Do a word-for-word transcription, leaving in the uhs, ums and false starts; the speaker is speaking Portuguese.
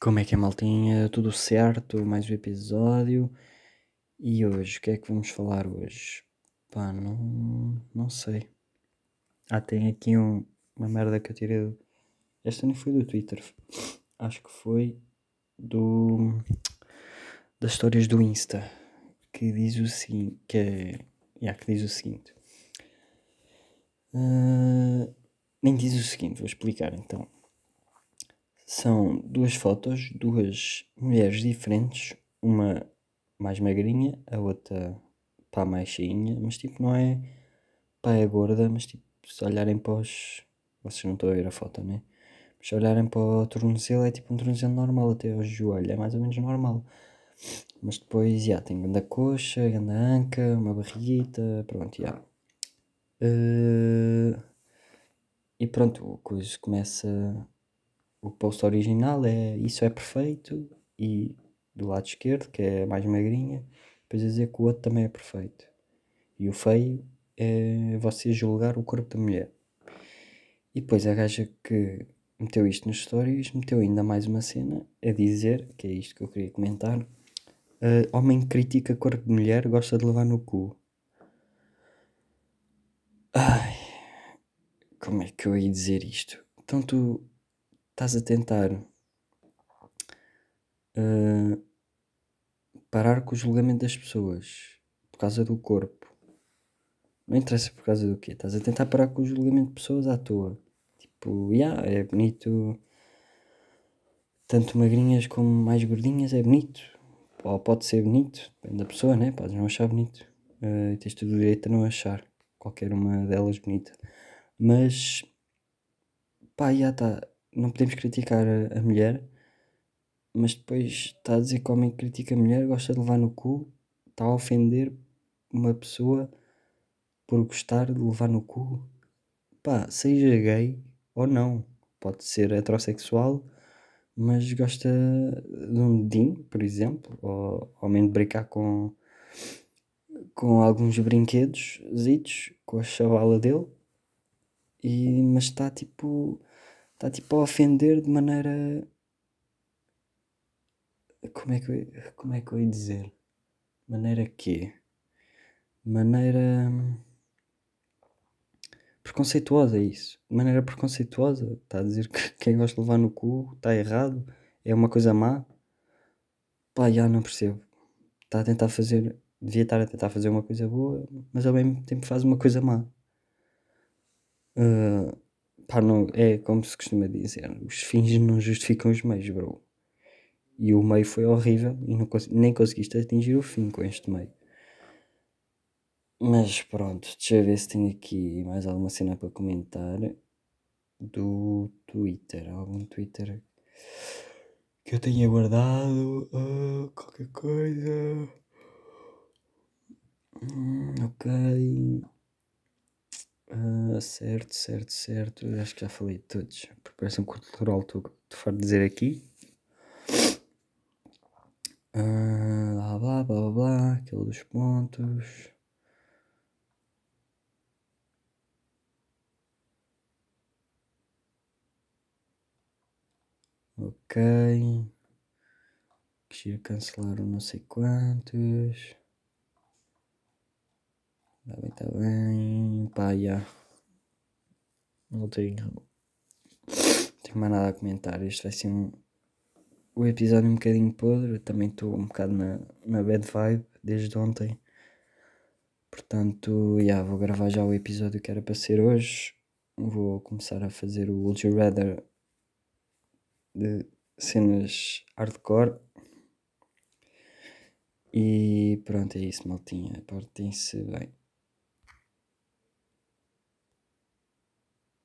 Como é que é, maltinha? Tudo certo? Mais um episódio. E hoje, o que é que vamos falar hoje? Pá, não, não sei. Ah, tem aqui um, uma merda que eu tirei. Esta nem foi do Twitter. Acho que foi do das histórias do Insta. Que diz o seguinte... Que, é, yeah, que diz o seguinte... Uh, nem diz o seguinte, vou explicar então. São duas fotos, duas mulheres diferentes, uma mais magrinha, a outra pá mais cheinha, mas tipo não é pá é gorda, mas tipo se olharem para os... Vocês não estão a ver a foto, né? Mas se olharem para o tornozelo é tipo um tornozelo normal até ao joelho, é mais ou menos normal. Mas depois, já, tem grande coxa, grande anca, uma barriguita, pronto, já. Uh, e pronto, o coisa começa... O post original é "isso é perfeito" e do lado esquerdo, que é mais magrinha, depois a dizer que o outro também é perfeito. E o feio é você julgar o corpo da mulher. E depois a gaja que meteu isto nos stories, meteu ainda mais uma cena a dizer, que é isto que eu queria comentar, uh, "homem que critica corpo de mulher gosta de levar no cu". Ai, como é que eu ia dizer isto? Então tu... Estás a tentar uh, parar com o julgamento das pessoas por causa do corpo. Não interessa por causa do quê. Estás a tentar parar com o julgamento de pessoas à toa. Tipo, yeah, é bonito. Tanto magrinhas como mais gordinhas é bonito. Ou pode ser bonito. Depende da pessoa, né? Podes não achar bonito. Uh, tens todo o direito a não achar qualquer uma delas bonita. Mas... Pá, já está... Não podemos criticar a mulher, mas depois está a dizer que o homem que critica a mulher gosta de levar no cu, está a ofender uma pessoa por gostar de levar no cu. Pá, seja gay ou não, pode ser heterossexual, mas gosta de um dedinho, por exemplo, ou ao menos brincar com, com alguns brinquedos zitos, com a chavala dele, e, mas está tipo... Está tipo a ofender de maneira... Como é que eu, como é que eu ia dizer? Maneira quê? Maneira... Preconceituosa, é isso. Maneira preconceituosa. Está a dizer que quem gosta de levar no cu está errado. É uma coisa má. Pá, já não percebo. Está a tentar fazer... Devia estar a tentar fazer uma coisa boa, mas ao mesmo tempo faz uma coisa má. Uh... Pá, não, é como se costuma dizer, os fins não justificam os meios, bro. E o meio foi horrível e não cons- nem conseguiste atingir o fim com este meio. Mas pronto, deixa eu ver se tenho aqui mais alguma cena para comentar do Twitter. Algum Twitter que eu tenha guardado, uh, qualquer coisa. Hum, ok... Uh, certo, certo, certo. Acho que já falei de todos. Preparação cultural, estou farto de dizer aqui. Uh, blá, blá, blá, blá. Aquele dos pontos. Ok. Queria cancelar um não sei quantos. Tá bem, tá bem, pá, já. Não tenho, não tenho mais nada a comentar. Este vai ser um, um episódio um bocadinho podre. Eu também estou um bocado na, na bad vibe desde ontem. Portanto, já, vou gravar já o episódio que era para ser hoje. Vou começar a fazer o Would You Rather de cenas hardcore. E pronto, é isso, maltinha. Portem-se bem.